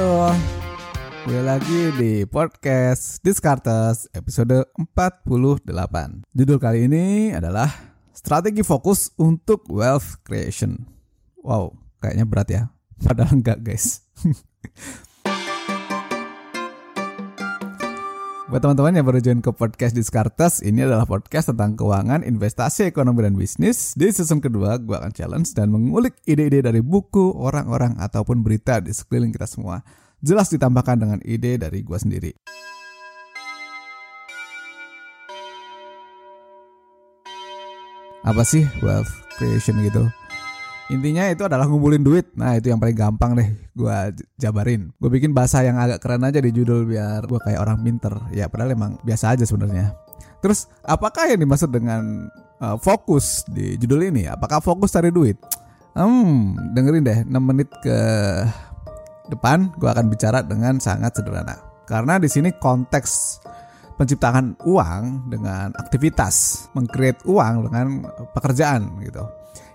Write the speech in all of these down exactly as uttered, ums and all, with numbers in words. Halo, kembali lagi di Podcast Diskartes episode empat puluh delapan. Judul kali ini adalah Strategi Fokus untuk Wealth Creation. Wow, kayaknya berat ya. Padahal enggak, guys. Buat teman-teman yang baru join ke Podcast Diskartes, ini adalah podcast tentang keuangan, investasi, ekonomi, dan bisnis. Di season kedua, gue akan challenge dan mengulik ide-ide dari buku, orang-orang, ataupun berita di sekeliling kita semua. Jelas ditambahkan dengan ide dari gue sendiri. Apa sih wealth creation gitu? Intinya itu adalah ngumpulin duit. Nah, itu yang paling gampang deh gue jabarin. Gue bikin bahasa yang agak keren aja di judul biar gue kayak orang pinter. Ya, padahal emang biasa aja sebenarnya. Terus, apakah yang dimaksud dengan uh, fokus di judul ini? Apakah fokus cari duit? Hmm, dengerin deh. enam menit ke depan gue akan bicara dengan sangat sederhana. Karena di sini konteks penciptaan uang dengan aktivitas, meng-create uang dengan pekerjaan gitu.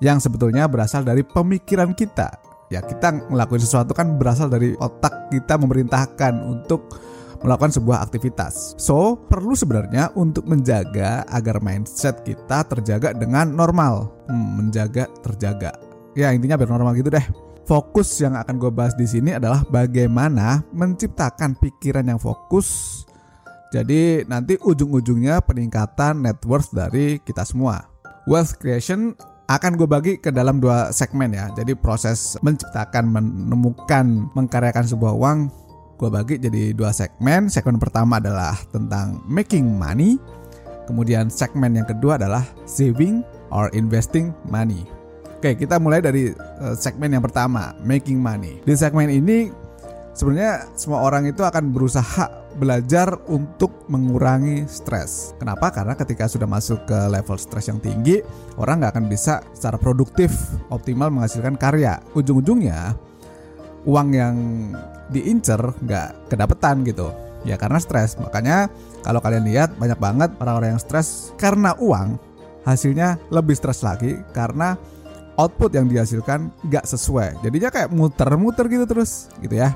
Yang sebetulnya berasal dari pemikiran kita. Ya, kita ngelakuin sesuatu kan berasal dari otak kita memerintahkan untuk melakukan sebuah aktivitas. So, perlu sebenarnya untuk menjaga agar mindset kita terjaga dengan normal. Hmm, menjaga, terjaga. Ya, intinya biar normal gitu deh. Fokus yang akan gue bahas di sini adalah bagaimana menciptakan pikiran yang fokus. Jadi, nanti ujung-ujungnya peningkatan net worth dari kita semua. Wealth creation akan gue bagi ke dalam dua segmen ya. Jadi proses menciptakan, menemukan, mengkaryakan sebuah uang gue bagi jadi dua segmen. Segmen pertama adalah tentang making money. Kemudian segmen yang kedua adalah saving or investing money. Oke, kita mulai dari segmen yang pertama, making money. Di segmen ini sebenarnya semua orang itu akan berusaha belajar untuk mengurangi stres. Kenapa? Karena ketika sudah masuk ke level stres yang tinggi, orang nggak akan bisa secara produktif, optimal menghasilkan karya. Ujung-ujungnya, uang yang diincer nggak kedapetan gitu. Ya karena stres. Makanya kalau kalian lihat banyak banget orang-orang yang stres karena uang, hasilnya lebih stres lagi karena output yang dihasilkan nggak sesuai. Jadinya kayak muter-muter gitu terus gitu ya.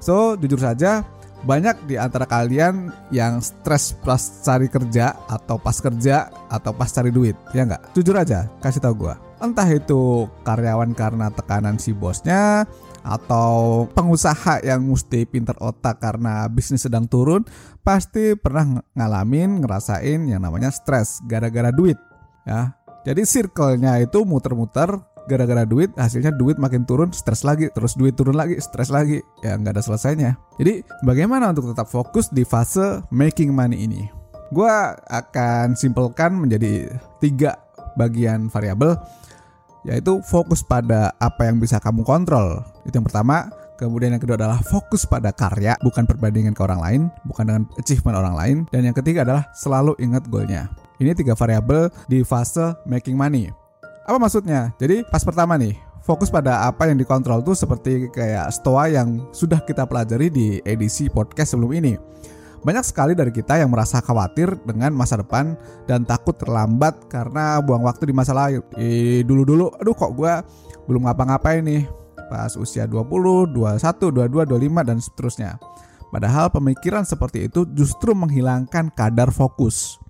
So, jujur saja, banyak di antara kalian yang stres pas cari kerja atau pas kerja atau pas cari duit, ya nggak? Jujur aja, kasih tau gue. Entah itu karyawan karena tekanan si bosnya, atau pengusaha yang mesti pinter otak karena bisnis sedang turun, pasti pernah ngalamin, ngerasain yang namanya stres gara-gara duit. Ya, jadi circle-nya itu muter-muter. Gara-gara duit, hasilnya duit makin turun, stres lagi, terus duit turun lagi, stres lagi. Ya nggak ada selesainya. Jadi bagaimana untuk tetap fokus di fase making money ini? Gue akan simpelkan menjadi tiga bagian variabel, yaitu fokus pada apa yang bisa kamu kontrol. Itu yang pertama. Kemudian yang kedua adalah fokus pada karya, bukan perbandingan ke orang lain, bukan dengan achievement orang lain. Dan yang ketiga adalah selalu ingat goalnya. Ini tiga variabel di fase making money. Apa maksudnya? Jadi pas pertama nih, fokus pada apa yang dikontrol tuh seperti kayak stoa yang sudah kita pelajari di edisi podcast sebelum ini. Banyak sekali dari kita yang merasa khawatir dengan masa depan dan takut terlambat karena buang waktu di masa lalu. Eh, dulu-dulu, aduh kok gue belum ngapa-ngapain nih pas usia dua puluh, dua puluh satu, dua puluh dua, dua puluh lima, dan seterusnya. Padahal pemikiran seperti itu justru menghilangkan kadar fokus.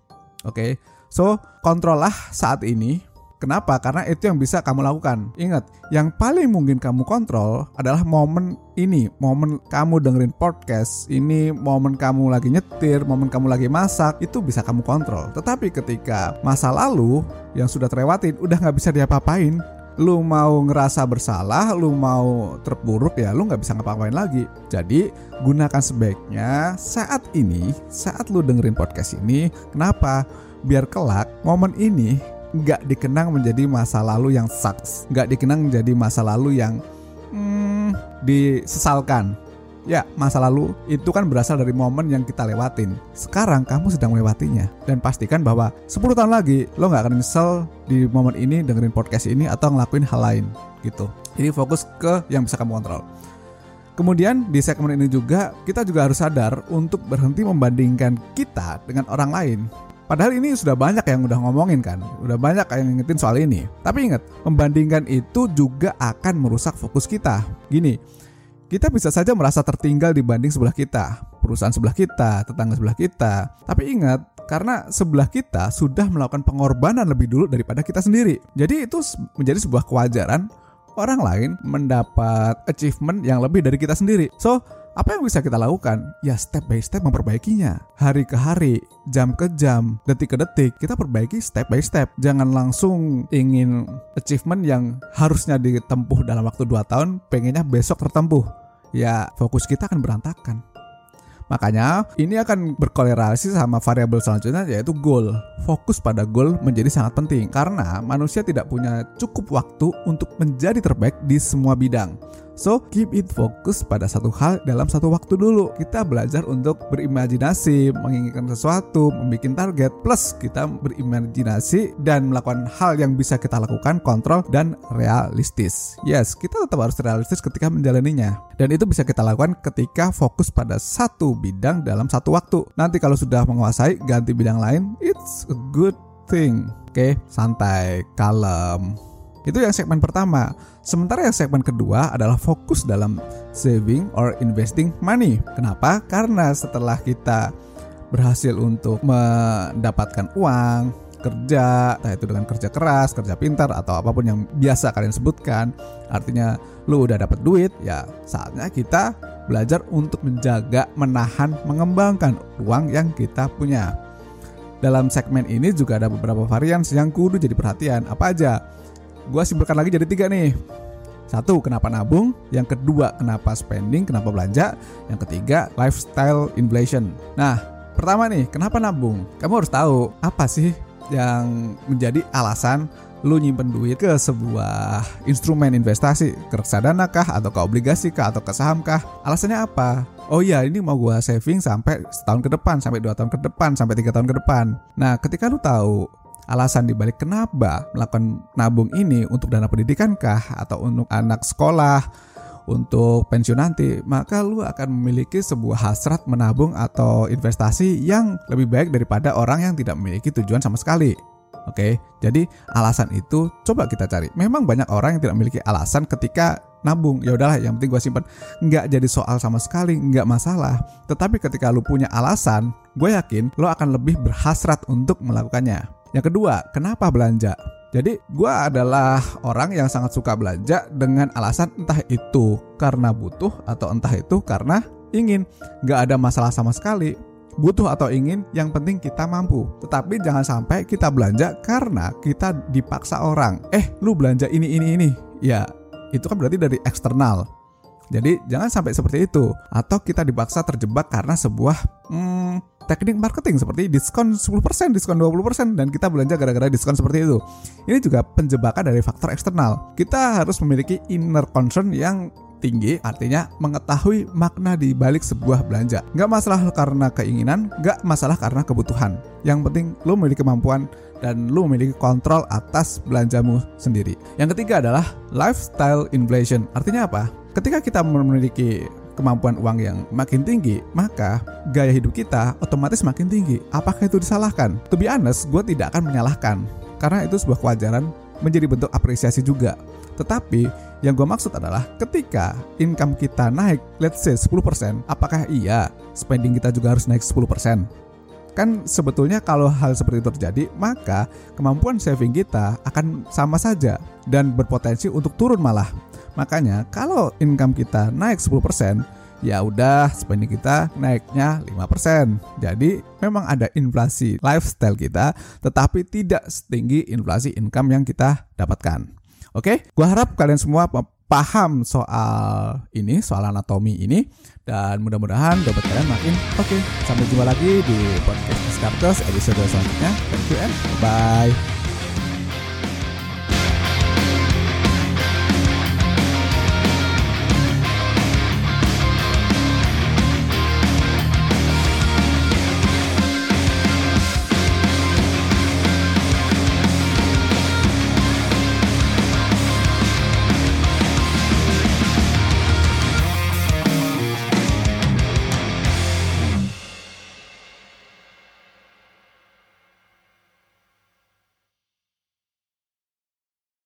Oke, okay? So kontrollah saat ini. Kenapa? Karena itu yang bisa kamu lakukan. Ingat, yang paling mungkin kamu kontrol adalah momen ini. Momen kamu dengerin podcast ini, momen kamu lagi nyetir, momen kamu lagi masak, itu bisa kamu kontrol. Tetapi ketika masa lalu yang sudah terlewatin, udah gak bisa diapa-apain. Lu mau ngerasa bersalah, lu mau terpuruk, ya lu gak bisa ngapa-ngapain lagi. Jadi, gunakan sebaiknya saat ini, saat lu dengerin podcast ini. Kenapa? Biar kelak momen ini nggak dikenang menjadi masa lalu yang sucks, nggak dikenang menjadi masa lalu yang hmm, disesalkan. Ya, masa lalu itu kan berasal dari momen yang kita lewatin. Sekarang kamu sedang melewatinya. Dan pastikan bahwa sepuluh tahun lagi lo nggak akan nyesel di momen ini dengerin podcast ini atau ngelakuin hal lain gitu. Jadi fokus ke yang bisa kamu kontrol. Kemudian di segmen ini juga kita juga harus sadar untuk berhenti membandingkan kita dengan orang lain. Padahal ini sudah banyak yang udah ngomongin kan, udah banyak yang ngingetin soal ini. Tapi ingat, membandingkan itu juga akan merusak fokus kita. Gini, Kita bisa saja merasa tertinggal dibanding sebelah kita, perusahaan sebelah kita, tetangga sebelah kita. Tapi ingat, karena sebelah kita sudah melakukan pengorbanan lebih dulu daripada kita sendiri. Jadi itu menjadi sebuah kewajaran orang lain mendapat achievement yang lebih dari kita sendiri. So, apa yang bisa kita lakukan? Ya step by step memperbaikinya. Hari ke hari, jam ke jam, detik ke detik, kita perbaiki step by step. Jangan langsung ingin achievement yang harusnya ditempuh dalam waktu dua tahun, pengennya besok tertempuh. Ya, fokus kita akan berantakan. Makanya, ini akan berkorelasi sama variabel selanjutnya, yaitu goal. Fokus pada goal menjadi sangat penting, karena manusia tidak punya cukup waktu untuk menjadi terbaik di semua bidang. So, keep it fokus pada satu hal dalam satu waktu dulu. Kita belajar untuk berimajinasi, menginginkan sesuatu, membuat target, plus kita berimajinasi dan melakukan hal yang bisa kita lakukan, kontrol, dan realistis. Yes, kita tetap harus realistis ketika menjalaninya. Dan itu bisa kita lakukan ketika fokus pada satu bidang dalam satu waktu. Nanti kalau sudah menguasai, ganti bidang lain, it's a good thing. Oke, santai, kalem. Itu yang segmen pertama. Sementara yang segmen kedua adalah fokus dalam saving or investing money. Kenapa? Karena setelah kita berhasil untuk mendapatkan uang, kerja, entah itu dengan kerja keras, kerja pintar, atau apapun yang biasa kalian sebutkan, artinya lu udah dapat duit, ya saatnya kita belajar untuk menjaga, menahan, mengembangkan uang yang kita punya. Dalam segmen ini juga ada beberapa varian yang kudu jadi perhatian. Apa aja? Gue simpulkan lagi jadi tiga nih. Satu, kenapa nabung. Yang kedua, kenapa spending, kenapa belanja. Yang ketiga, lifestyle inflation. Nah, pertama nih, kenapa nabung. Kamu harus tahu, apa sih yang menjadi alasan lu nyimpen duit ke sebuah instrumen investasi, ke reksadana kah, atau ke obligasi kah, atau ke saham kah? Alasannya apa? Oh iya, ini mau gue saving sampai setahun ke depan, sampai dua tahun ke depan, sampai tiga tahun ke depan. Nah, ketika lu tahu alasan dibalik kenapa melakukan nabung ini, untuk dana pendidikan kah, atau untuk anak sekolah, untuk pensiun nanti, maka lu akan memiliki sebuah hasrat menabung atau investasi yang lebih baik daripada orang yang tidak memiliki tujuan sama sekali. Oke, jadi alasan itu coba kita cari. Memang banyak orang yang tidak memiliki alasan ketika nabung. Ya udahlah, yang penting gue simpan. Nggak jadi soal sama sekali, nggak masalah. Tetapi ketika lu punya alasan, gue yakin lu akan lebih berhasrat untuk melakukannya. Yang kedua, kenapa belanja? Jadi, gue adalah orang yang sangat suka belanja dengan alasan entah itu karena butuh atau entah itu karena ingin. Gak ada masalah sama sekali. Butuh atau ingin, yang penting kita mampu. Tetapi jangan sampai kita belanja karena kita dipaksa orang. Eh, lu belanja ini, ini, ini. Ya, itu kan berarti dari eksternal. Jadi, jangan sampai seperti itu. Atau kita dipaksa terjebak karena sebuah... Hmm, teknik marketing seperti diskon sepuluh persen, diskon dua puluh persen, dan kita belanja gara-gara diskon seperti itu. Ini juga penjebakan dari faktor eksternal. Kita harus memiliki inner concern yang tinggi, artinya mengetahui makna di balik sebuah belanja. Nggak masalah karena keinginan, nggak masalah karena kebutuhan. Yang penting lo memiliki kemampuan dan lo memiliki kontrol atas belanjamu sendiri. Yang ketiga adalah lifestyle inflation. Artinya apa? Ketika kita memiliki kemampuan uang yang makin tinggi, maka gaya hidup kita otomatis makin tinggi. Apakah itu disalahkan? To be honest, gue tidak akan menyalahkan, karena itu sebuah kewajaran, menjadi bentuk apresiasi juga. Tetapi yang gue maksud adalah ketika income kita naik, let's say sepuluh persen, apakah iya spending kita juga harus naik sepuluh persen? Kan sebetulnya kalau hal seperti itu terjadi, maka kemampuan saving kita akan sama saja dan berpotensi untuk turun malah. Makanya kalau income kita naik sepuluh persen, ya udah spending kita naiknya lima persen. Jadi memang ada inflasi lifestyle kita, tetapi tidak setinggi inflasi income yang kita dapatkan. Oke, gua harap kalian semua paham soal ini, soal anatomi ini, dan mudah-mudahan dompet kalian makin oke. Sampai jumpa lagi di Podcast Diskartes episode selanjutnya. Thank you and bye.